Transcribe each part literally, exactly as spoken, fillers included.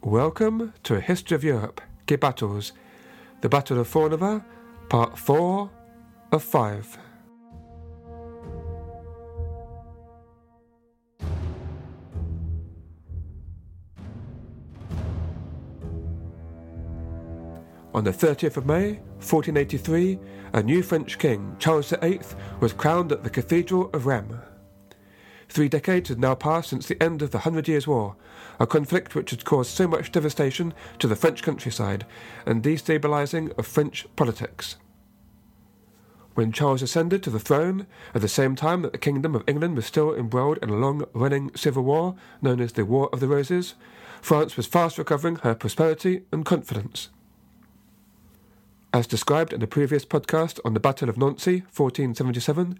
Welcome to A History of Europe, Que Battles, the Battle of Fornovo, Part four of five. On the thirtieth of May, fourteen eighty-three, a new French king, Charles the Eighth, was crowned at the Cathedral of Rheims. Three decades had now passed since the end of the Hundred Years' War, a conflict which had caused so much devastation to the French countryside and destabilising of French politics. When Charles ascended to the throne, at the same time that the Kingdom of England was still embroiled in a long-running civil war known as the War of the Roses, France was fast recovering her prosperity and confidence. As described in a previous podcast on the Battle of Nancy, fourteen seventy-seven,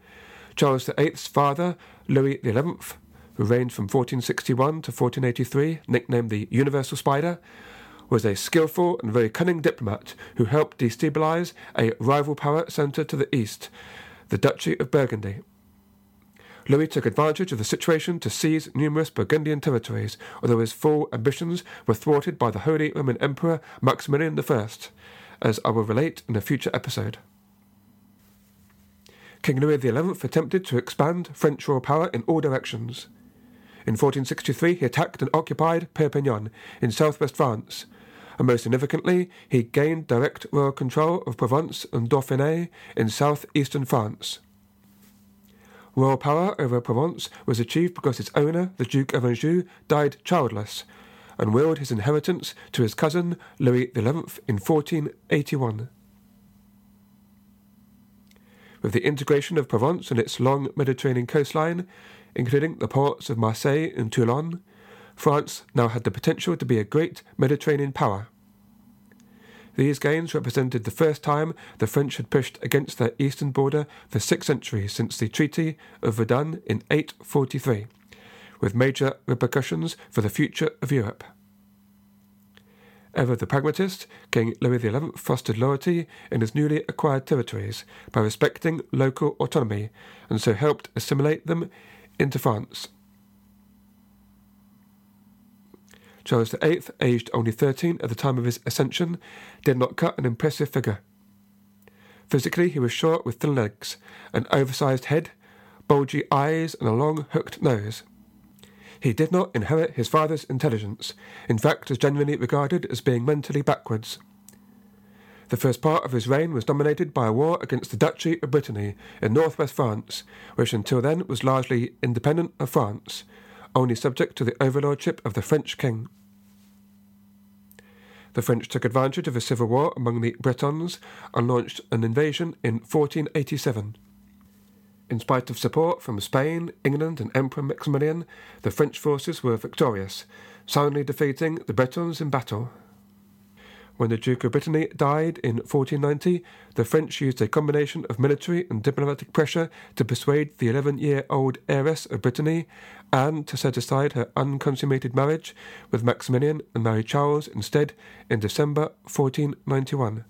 Charles the Eighth's father, Louis the Eleventh, who reigned from fourteen sixty-one to fourteen eighty-three, nicknamed the Universal Spider, was a skilful and very cunning diplomat who helped destabilise a rival power centre to the east, the Duchy of Burgundy. Louis took advantage of the situation to seize numerous Burgundian territories, although his full ambitions were thwarted by the Holy Roman Emperor Maximilian the First, as I will relate in a future episode. King Louis the Eleventh attempted to expand French royal power in all directions. In fourteen sixty-three, he attacked and occupied Perpignan in southwest France, and most significantly, he gained direct royal control of Provence and Dauphiné in southeastern France. Royal power over Provence was achieved because its owner, the Duke of Anjou, died childless, and willed his inheritance to his cousin Louis the Eleventh in fourteen eighty-one. With the integration of Provence and its long Mediterranean coastline, including the ports of Marseille and Toulon, France now had the potential to be a great Mediterranean power. These gains represented the first time the French had pushed against their eastern border for six centuries since the Treaty of Verdun in eight forty-three, with major repercussions for the future of Europe. Ever the pragmatist, King Louis the Eleventh fostered loyalty in his newly acquired territories by respecting local autonomy and so helped assimilate them into France. Charles the Eighth, aged only thirteen at the time of his ascension, did not cut an impressive figure. Physically, he was short with thin legs, an oversized head, bulgy eyes and a long hooked nose. He did not inherit his father's intelligence, in fact was generally regarded as being mentally backwards. The first part of his reign was dominated by a war against the Duchy of Brittany in northwest France, which until then was largely independent of France, only subject to the overlordship of the French king. The French took advantage of a civil war among the Bretons and launched an invasion in fourteen eighty-seven. In spite of support from Spain, England and Emperor Maximilian, the French forces were victorious, soundly defeating the Bretons in battle. When the Duke of Brittany died in fourteen ninety, the French used a combination of military and diplomatic pressure to persuade the eleven-year-old heiress of Brittany, Anne, to set aside her unconsummated marriage with Maximilian and marry Charles instead in December fourteen ninety-one.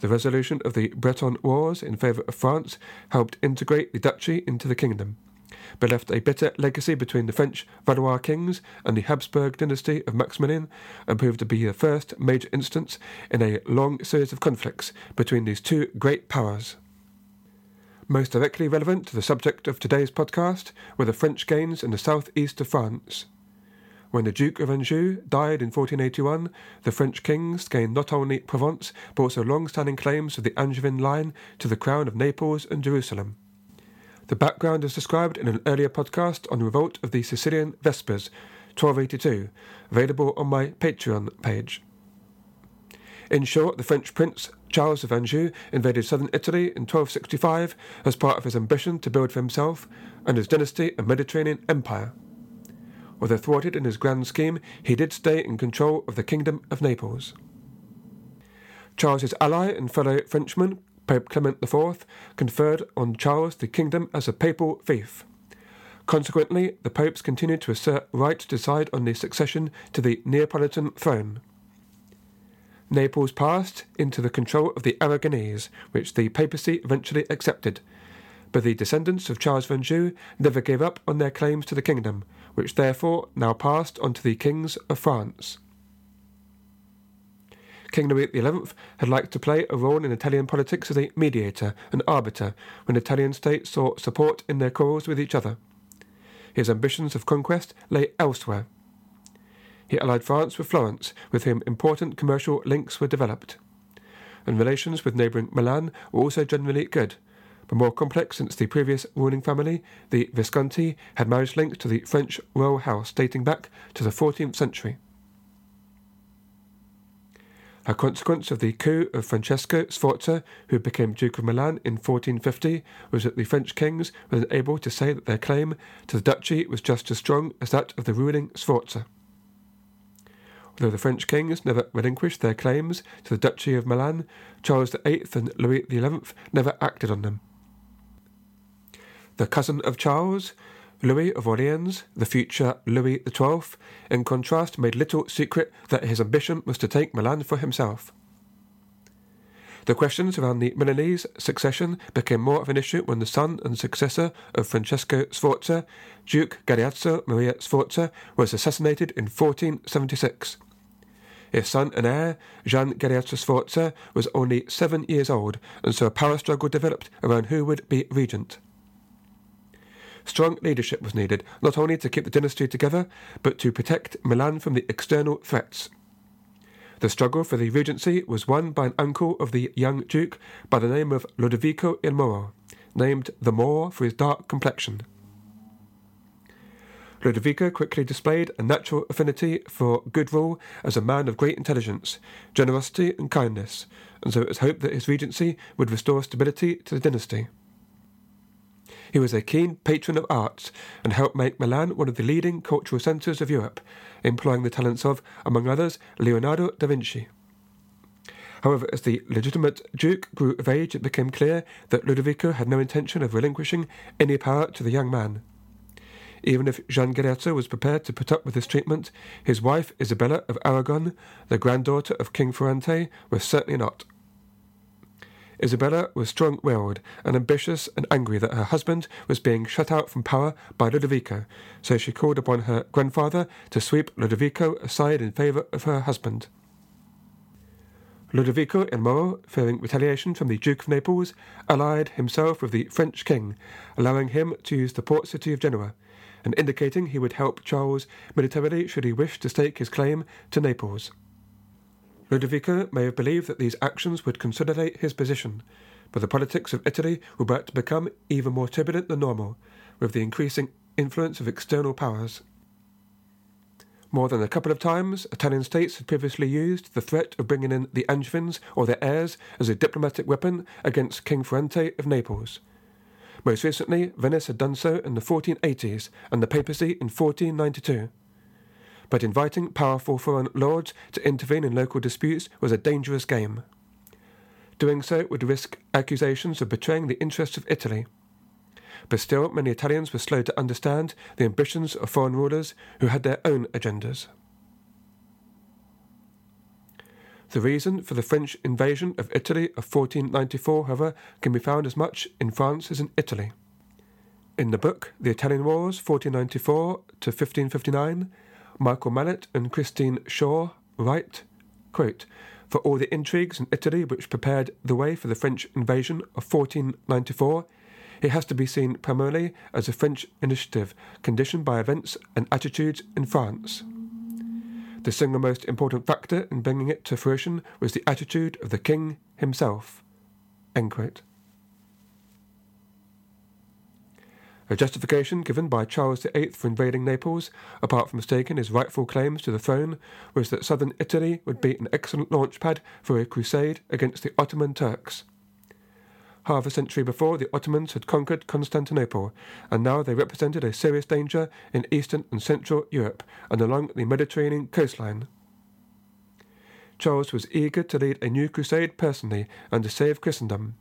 The resolution of the Breton Wars in favour of France helped integrate the duchy into the kingdom, but left a bitter legacy between the French Valois kings and the Habsburg dynasty of Maximilian, and proved to be the first major instance in a long series of conflicts between these two great powers. most directly relevant to the subject of today's podcast were the French gains in the southeast of France. When the Duke of Anjou died in fourteen eighty-one, the French kings gained not only Provence, but also long-standing claims of the Angevin line to the crown of Naples and Jerusalem. The background is described in an earlier podcast on the revolt of the Sicilian Vespers, twelve eighty-two, available on my Patreon page. In short, the French prince, Charles of Anjou, invaded southern Italy in twelve sixty-five as part of his ambition to build for himself and his dynasty a Mediterranean empire. Although thwarted in his grand scheme, he did stay in control of the Kingdom of Naples. Charles's ally and fellow Frenchman, Pope Clement the Fourth, conferred on Charles the kingdom as a papal fief. Consequently, the popes continued to assert right to decide on the succession to the Neapolitan throne. Naples passed into the control of the Aragonese, which the papacy eventually accepted, but the descendants of Charles of Anjou never gave up on their claims to the kingdom, which therefore now passed on to the kings of France. King Louis the Eleventh had liked to play a role in Italian politics as a mediator and arbiter when Italian states sought support in their quarrels with each other. His ambitions of conquest lay elsewhere. He allied France with Florence, with whom important commercial links were developed. And relations with neighbouring Milan were also generally good, but more complex since the previous ruling family, the Visconti, had marriage links to the French royal house dating back to the fourteenth century. A consequence of the coup of Francesco Sforza, who became Duke of Milan in fourteen fifty, was that the French kings were then able to say that their claim to the duchy was just as strong as that of the ruling Sforza. Although the French kings never relinquished their claims to the Duchy of Milan, Charles the Eighth and Louis the Eleventh never acted on them. The cousin of Charles, Louis of Orleans, the future Louis the Twelfth, in contrast made little secret that his ambition was to take Milan for himself. The questions around the Milanese succession became more of an issue when the son and successor of Francesco Sforza, Duke Galeazzo Maria Sforza, was assassinated in fourteen seventy-six. His son and heir, Gian Galeazzo Sforza, was only seven years old, and so a power struggle developed around who would be regent. Strong leadership was needed, not only to keep the dynasty together, but to protect Milan from the external threats. The struggle for the regency was won by an uncle of the young duke by the name of Ludovico il Moro, named the Moor for his dark complexion. Ludovico quickly displayed a natural affinity for good rule as a man of great intelligence, generosity and kindness, and so it was hoped that his regency would restore stability to the dynasty. He was a keen patron of arts and helped make Milan one of the leading cultural centres of Europe, employing the talents of, among others, Leonardo da Vinci. However, as the legitimate duke grew of age, it became clear that Ludovico had no intention of relinquishing any power to the young man. Even if Gian Galeazzo was prepared to put up with this treatment, his wife Isabella of Aragon, the granddaughter of King Ferrante, was certainly not. Isabella was strong-willed and ambitious and angry that her husband was being shut out from power by Ludovico, so she called upon her grandfather to sweep Ludovico aside in favour of her husband. Ludovico il Moro, fearing retaliation from the Duke of Naples, allied himself with the French king, allowing him to use the port city of Genoa, and indicating he would help Charles militarily should he wish to stake his claim to Naples. Ludovico may have believed that these actions would consolidate his position, but the politics of Italy were about to become even more turbulent than normal, with the increasing influence of external powers. More than a couple of times, Italian states had previously used the threat of bringing in the Angevins or their heirs as a diplomatic weapon against King Ferrante of Naples. Most recently, Venice had done so in the fourteen eighties and the papacy in fourteen ninety-two. But inviting powerful foreign lords to intervene in local disputes was a dangerous game. Doing so would risk accusations of betraying the interests of Italy. But still, many Italians were slow to understand the ambitions of foreign rulers who had their own agendas. The reason for the French invasion of Italy of fourteen ninety-four, however, can be found as much in France as in Italy. In the book The Italian Wars, fourteen ninety-four to fifteen fifty-nine, Michael Mallet and Christine Shaw write, quote, "For all the intrigues in Italy which prepared the way for the French invasion of fourteen ninety-four, It has to be seen primarily as a French initiative conditioned by events and attitudes in France. The single most important factor in bringing it to fruition was the attitude of the king himself." End quote. The justification given by Charles the Eighth for invading Naples, apart from staking his rightful claims to the throne, was that southern Italy would be an excellent launch pad for a crusade against the Ottoman Turks. Half a century before, the Ottomans had conquered Constantinople, and now they represented a serious danger in eastern and central Europe and along the Mediterranean coastline. Charles was eager to lead a new crusade personally and to save Christendom.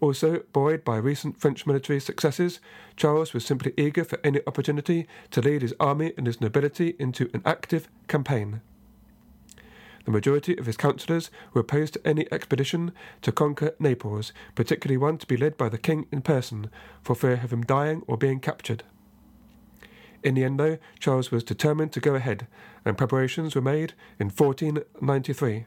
Also, buoyed by recent French military successes, Charles was simply eager for any opportunity to lead his army and his nobility into an active campaign. The majority of his councillors were opposed to any expedition to conquer Naples, particularly one to be led by the king in person, for fear of him dying or being captured. In the end, though, Charles was determined to go ahead, and preparations were made in fourteen ninety-three.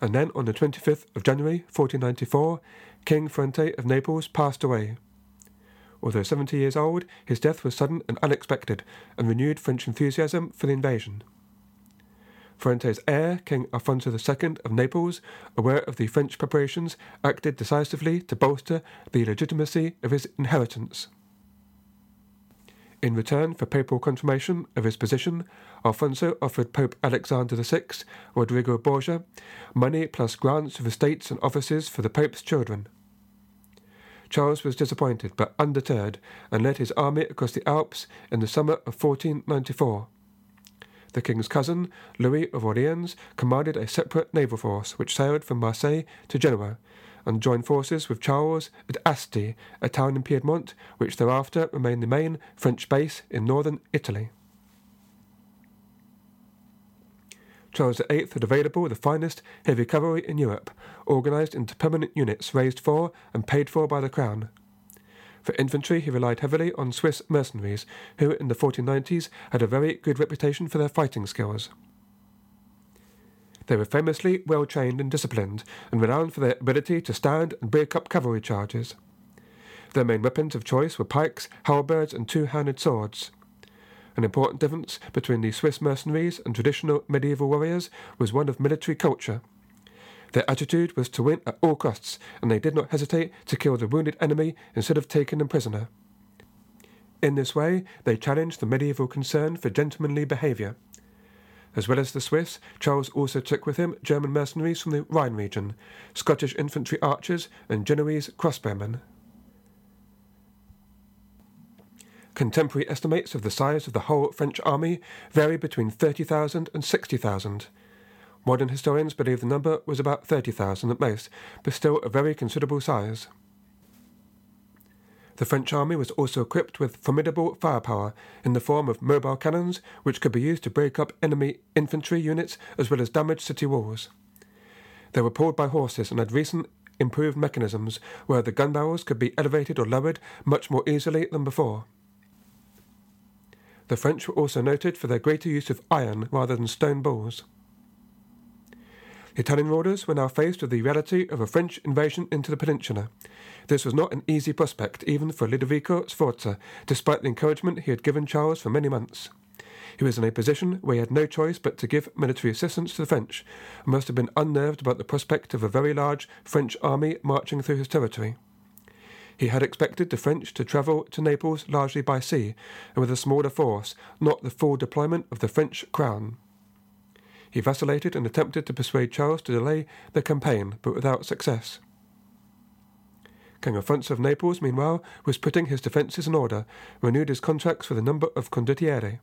And then, on the twenty-fifth of January fourteen ninety-four, King Ferrante of Naples passed away. Although seventy years old, his death was sudden and unexpected, and renewed French enthusiasm for the invasion. Ferrante's heir, King Alfonso the Second of Naples, aware of the French preparations, acted decisively to bolster the legitimacy of his inheritance. In return for papal confirmation of his position, Alfonso offered Pope Alexander the Sixth, Rodrigo Borgia, money plus grants of estates and offices for the Pope's children. Charles was disappointed but undeterred, and led his army across the Alps in the summer of fourteen ninety-four. The king's cousin, Louis of Orleans, commanded a separate naval force which sailed from Marseille to Genoa, and joined forces with Charles at Asti, a town in Piedmont, which thereafter remained the main French base in northern Italy. Charles the Eighth had available the finest heavy cavalry in Europe, organised into permanent units raised for and paid for by the crown. For infantry, he relied heavily on Swiss mercenaries, who in the fourteen nineties had a very good reputation for their fighting skills. They were famously well-trained and disciplined, and renowned for their ability to stand and break up cavalry charges. Their main weapons of choice were pikes, halberds, and two-handed swords. An important difference between the Swiss mercenaries and traditional medieval warriors was one of military culture. Their attitude was to win at all costs, and they did not hesitate to kill the wounded enemy instead of taking them prisoner. In this way, they challenged the medieval concern for gentlemanly behaviour. As well as the Swiss, Charles also took with him German mercenaries from the Rhine region, Scottish infantry archers, and Genoese crossbowmen. Contemporary estimates of the size of the whole French army vary between thirty thousand and sixty thousand. Modern historians believe the number was about thirty thousand at most, but still a very considerable size. The French army was also equipped with formidable firepower in the form of mobile cannons, which could be used to break up enemy infantry units as well as damage city walls. They were pulled by horses and had recent improved mechanisms where the gun barrels could be elevated or lowered much more easily than before. The French were also noted for their greater use of iron rather than stone balls. The Italian rulers were now faced with the reality of a French invasion into the peninsula. This was not an easy prospect, even for Ludovico Sforza, despite the encouragement he had given Charles for many months. He was in a position where he had no choice but to give military assistance to the French, and must have been unnerved about the prospect of a very large French army marching through his territory. He had expected the French to travel to Naples largely by sea, and with a smaller force, not the full deployment of the French crown. He vacillated and attempted to persuade Charles to delay the campaign, but without success. King Alfonso of Naples, meanwhile, was putting his defences in order, and renewed his contracts with a number of condottieri.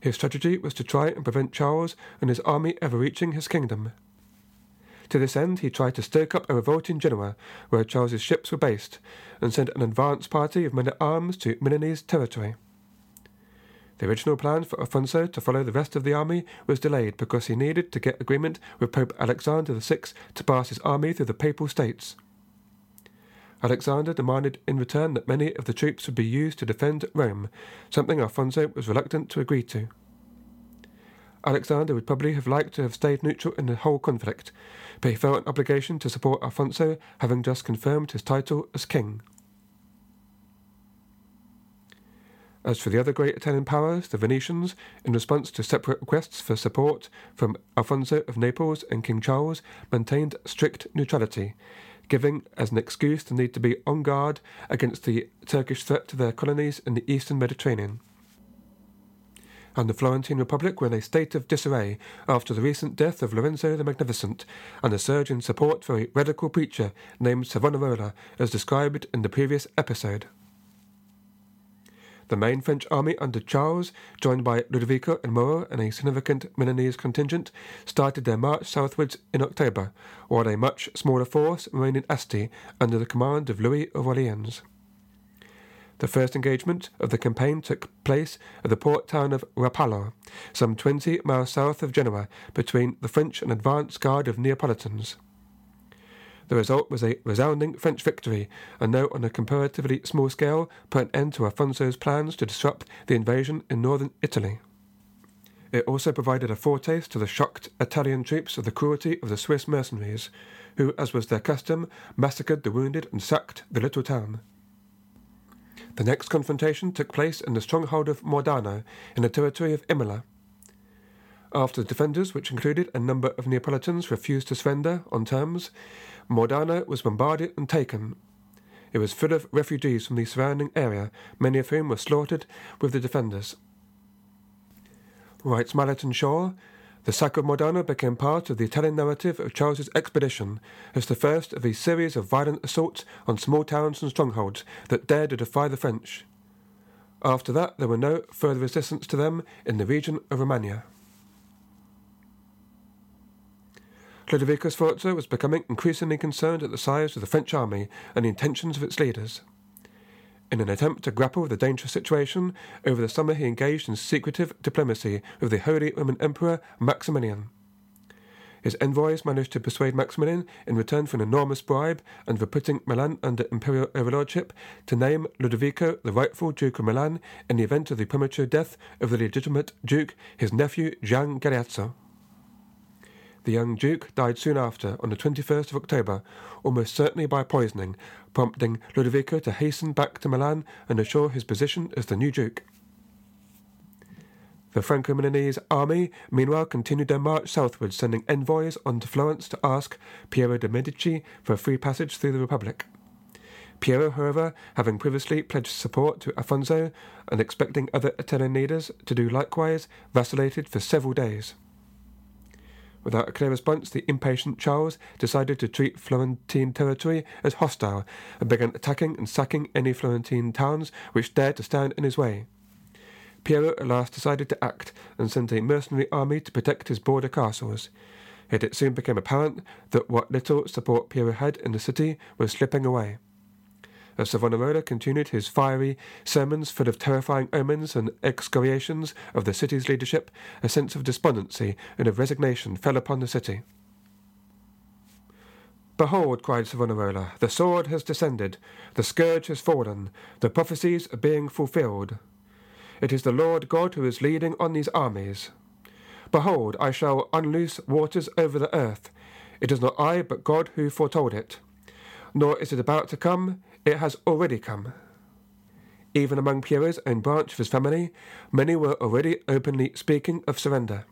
His strategy was to try and prevent Charles and his army ever reaching his kingdom. To this end, he tried to stoke up a revolt in Genoa, where Charles's ships were based, and sent an advance party of men-at-arms to Milanese territory. The original plan for Alfonso to follow the rest of the army was delayed because he needed to get agreement with Pope Alexander the sixth to pass his army through the Papal States. Alexander demanded in return that many of the troops would be used to defend Rome, something Alfonso was reluctant to agree to. Alexander would probably have liked to have stayed neutral in the whole conflict, but he felt an obligation to support Alfonso, having just confirmed his title as king. As for the other great Italian powers, the Venetians, in response to separate requests for support from Alfonso of Naples and King Charles, maintained strict neutrality, giving as an excuse the need to be on guard against the Turkish threat to their colonies in the eastern Mediterranean. And the Florentine Republic were in a state of disarray after the recent death of Lorenzo the Magnificent and a surge in support for a radical preacher named Savonarola, as described in the previous episode. The main French army under Charles, joined by Ludovico il Moro and a significant Milanese contingent, started their march southwards in October, while a much smaller force remained in Asti under the command of Louis of Orleans. The first engagement of the campaign took place at the port town of Rapallo, some twenty miles south of Genoa, between the French and advance guard of Neapolitans. The result was a resounding French victory, and though on a comparatively small scale, put an end to Alfonso's plans to disrupt the invasion in northern Italy. It also provided a foretaste to the shocked Italian troops of the cruelty of the Swiss mercenaries, who, as was their custom, massacred the wounded and sacked the little town. The next confrontation took place in the stronghold of Mordano, in the territory of Imola. After the defenders, which included a number of Neapolitans, refused to surrender on terms, Mordano was bombarded and taken. It was full of refugees from the surrounding area, many of whom were slaughtered with the defenders. Writes Malleton Shaw, the sack of Mordano became part of the Italian narrative of Charles's expedition as the first of a series of violent assaults on small towns and strongholds that dared to defy the French. After that, there were no further resistance to them in the region of Romagna. Ludovico Sforza was becoming increasingly concerned at the size of the French army and the intentions of its leaders. In an attempt to grapple with the dangerous situation, over the summer he engaged in secretive diplomacy with the Holy Roman Emperor Maximilian. His envoys managed to persuade Maximilian, in return for an enormous bribe and for putting Milan under imperial overlordship, to name Ludovico the rightful Duke of Milan in the event of the premature death of the legitimate Duke, his nephew Gian Galeazzo. The young Duke died soon after, on the twenty-first of October, almost certainly by poisoning, prompting Ludovico to hasten back to Milan and assure his position as the new Duke. The Franco-Milanese army, meanwhile, continued their march southwards, sending envoys on to Florence to ask Piero de' Medici for a free passage through the Republic. Piero, however, having previously pledged support to Alfonso and expecting other Italian leaders to do likewise, vacillated for several days. Without a clear response, the impatient Charles decided to treat Florentine territory as hostile and began attacking and sacking any Florentine towns which dared to stand in his way. Piero at last decided to act and sent a mercenary army to protect his border castles. Yet it soon became apparent that what little support Piero had in the city was slipping away. As Savonarola continued his fiery sermons full of terrifying omens and excoriations of the city's leadership, a sense of despondency and of resignation fell upon the city. "Behold," cried Savonarola, "the sword has descended, the scourge has fallen, the prophecies are being fulfilled. It is the Lord God who is leading on these armies. Behold, I shall unloose waters over the earth. It is not I, but God who foretold it. Nor is it about to come, it has already come." Even among Piero's own branch of his family, many were already openly speaking of surrender.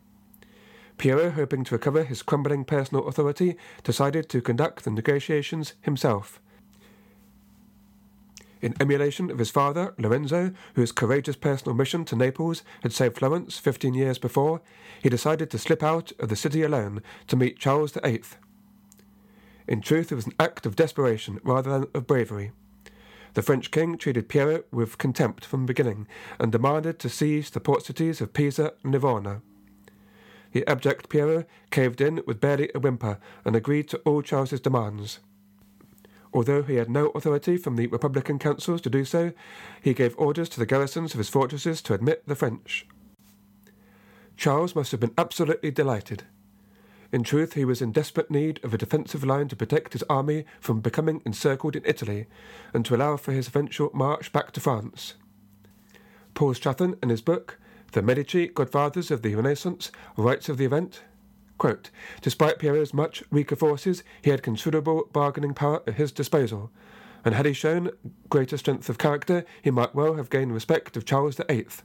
Piero, hoping to recover his crumbling personal authority, decided to conduct the negotiations himself. In emulation of his father, Lorenzo, whose courageous personal mission to Naples had saved Florence fifteen years before, he decided to slip out of the city alone to meet Charles the Eighth. In truth, it was an act of desperation rather than of bravery. The French king treated Piero with contempt from the beginning and demanded to seize the port cities of Pisa and Livorno. The abject Piero caved in with barely a whimper and agreed to all Charles's demands. Although he had no authority from the Republican councils to do so, he gave orders to the garrisons of his fortresses to admit the French. Charles must have been absolutely delighted. In truth, he was in desperate need of a defensive line to protect his army from becoming encircled in Italy, and to allow for his eventual march back to France. Paul Stratton, in his book, The Medici, Godfathers of the Renaissance, writes of the event, quote, "Despite Piero's much weaker forces, he had considerable bargaining power at his disposal, and had he shown greater strength of character, he might well have gained respect of Charles the Eighth.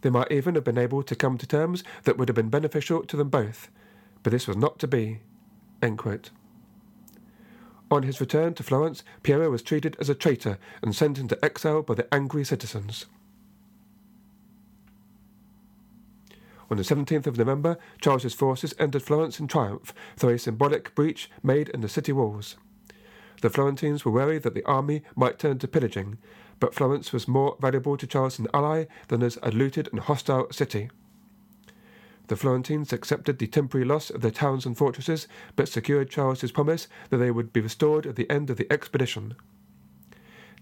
They might even have been able to come to terms that would have been beneficial to them both, but this was not to be." End quote. On his return to Florence, Piero was treated as a traitor and sent into exile by the angry citizens. On the seventeenth of November, Charles's forces entered Florence in triumph through a symbolic breach made in the city walls. The Florentines were wary that the army might turn to pillaging, but Florence was more valuable to Charles an ally than as a looted and hostile city. The Florentines accepted the temporary loss of their towns and fortresses, but secured Charles's promise that they would be restored at the end of the expedition.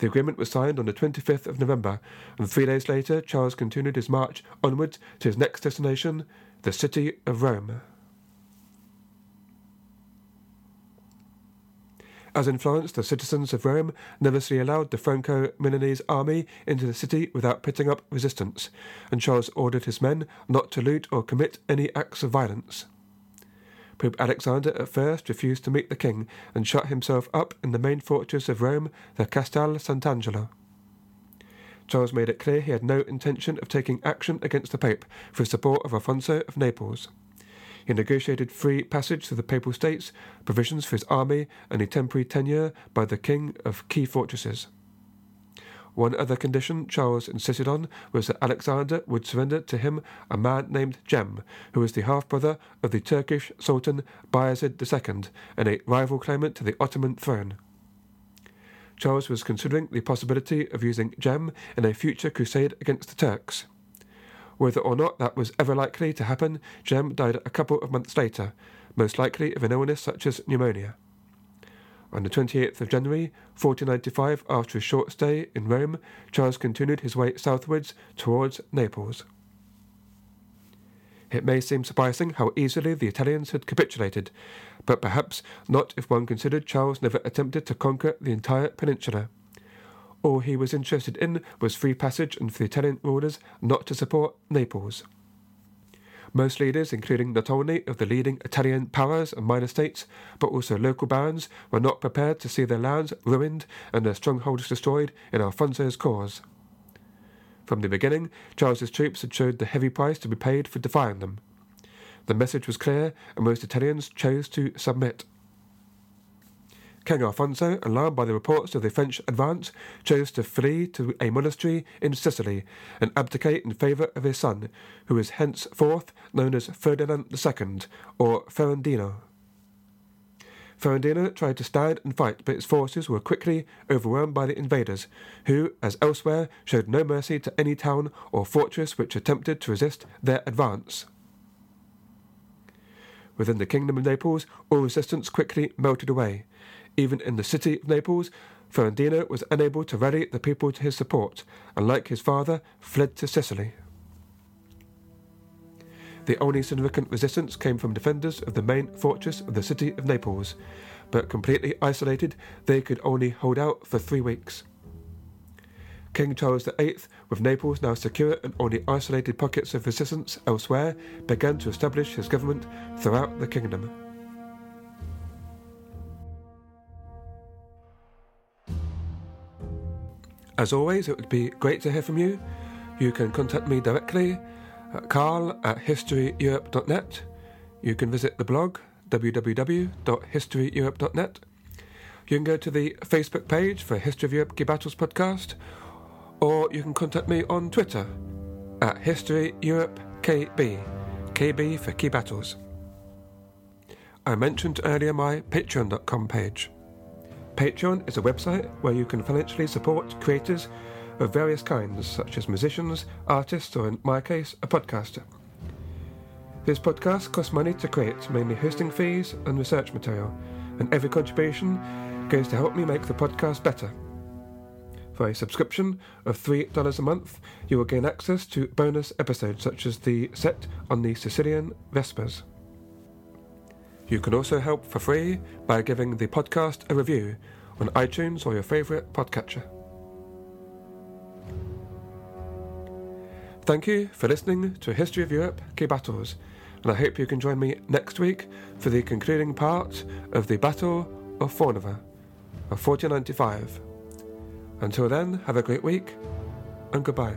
The agreement was signed on the twenty-fifth of November, and three days later Charles continued his march onward to his next destination, the city of Rome. As in Florence, the citizens of Rome nervously allowed the Franco-Milanese army into the city without putting up resistance, and Charles ordered his men not to loot or commit any acts of violence. Pope Alexander at first refused to meet the king and shut himself up in the main fortress of Rome, the Castel Sant'Angelo. Charles made it clear he had no intention of taking action against the Pope for support of Alfonso of Naples. He negotiated free passage through the Papal States, provisions for his army, and a temporary tenure by the king of key fortresses. One other condition Charles insisted on was that Alexander would surrender to him a man named Jem, who was the half-brother of the Turkish Sultan Bayezid the Second and a rival claimant to the Ottoman throne. Charles was considering the possibility of using Jem in a future crusade against the Turks. Whether or not that was ever likely to happen, Jem died a couple of months later, most likely of an illness such as pneumonia. On the twenty-eighth of January, fourteen ninety-five, after a short stay in Rome, Charles continued his way southwards towards Naples. It may seem surprising how easily the Italians had capitulated, but perhaps not if one considered Charles never attempted to conquer the entire peninsula. All he was interested in was free passage and for the Italian rulers not to support Naples. Most leaders, including not only of the leading Italian powers and minor states, but also local barons, were not prepared to see their lands ruined and their strongholds destroyed in Alfonso's cause. From the beginning, Charles's troops had showed the heavy price to be paid for defying them. The message was clear, and most Italians chose to submit. King Alfonso, alarmed by the reports of the French advance, chose to flee to a monastery in Sicily and abdicate in favour of his son, who is henceforth known as Ferdinand the Second, or Ferrandino. Ferrandino tried to stand and fight, but his forces were quickly overwhelmed by the invaders, who, as elsewhere, showed no mercy to any town or fortress which attempted to resist their advance. Within the Kingdom of Naples, all resistance quickly melted away. Even in the city of Naples, Ferrandino was unable to rally the people to his support, and like his father, fled to Sicily. The only significant resistance came from defenders of the main fortress of the city of Naples, but completely isolated, they could only hold out for three weeks. King Charles the Eighth, with Naples now secure and only isolated pockets of resistance elsewhere, began to establish his government throughout the kingdom. As always, it would be great to hear from you. You can contact me directly at carl at historyeurope.net. You can visit the blog, w w w dot history europe dot net. You can go to the Facebook page for History of Europe Key Battles podcast, or you can contact me on Twitter at historyeuropekb, K B for Key Battles. I mentioned earlier my patreon dot com page. Patreon is a website where you can financially support creators of various kinds, such as musicians, artists, or in my case, a podcaster. This podcast costs money to create, mainly hosting fees and research material, and every contribution goes to help me make the podcast better. For a subscription of three dollars a month, you will gain access to bonus episodes such as the set on the Sicilian Vespers. You can also help for free by giving the podcast a review on iTunes or your favourite podcatcher. Thank you for listening to History of Europe Key Battles, and I hope you can join me next week for the concluding part of the Battle of Fornovo of fourteen ninety-five. Until then, have a great week, and goodbye.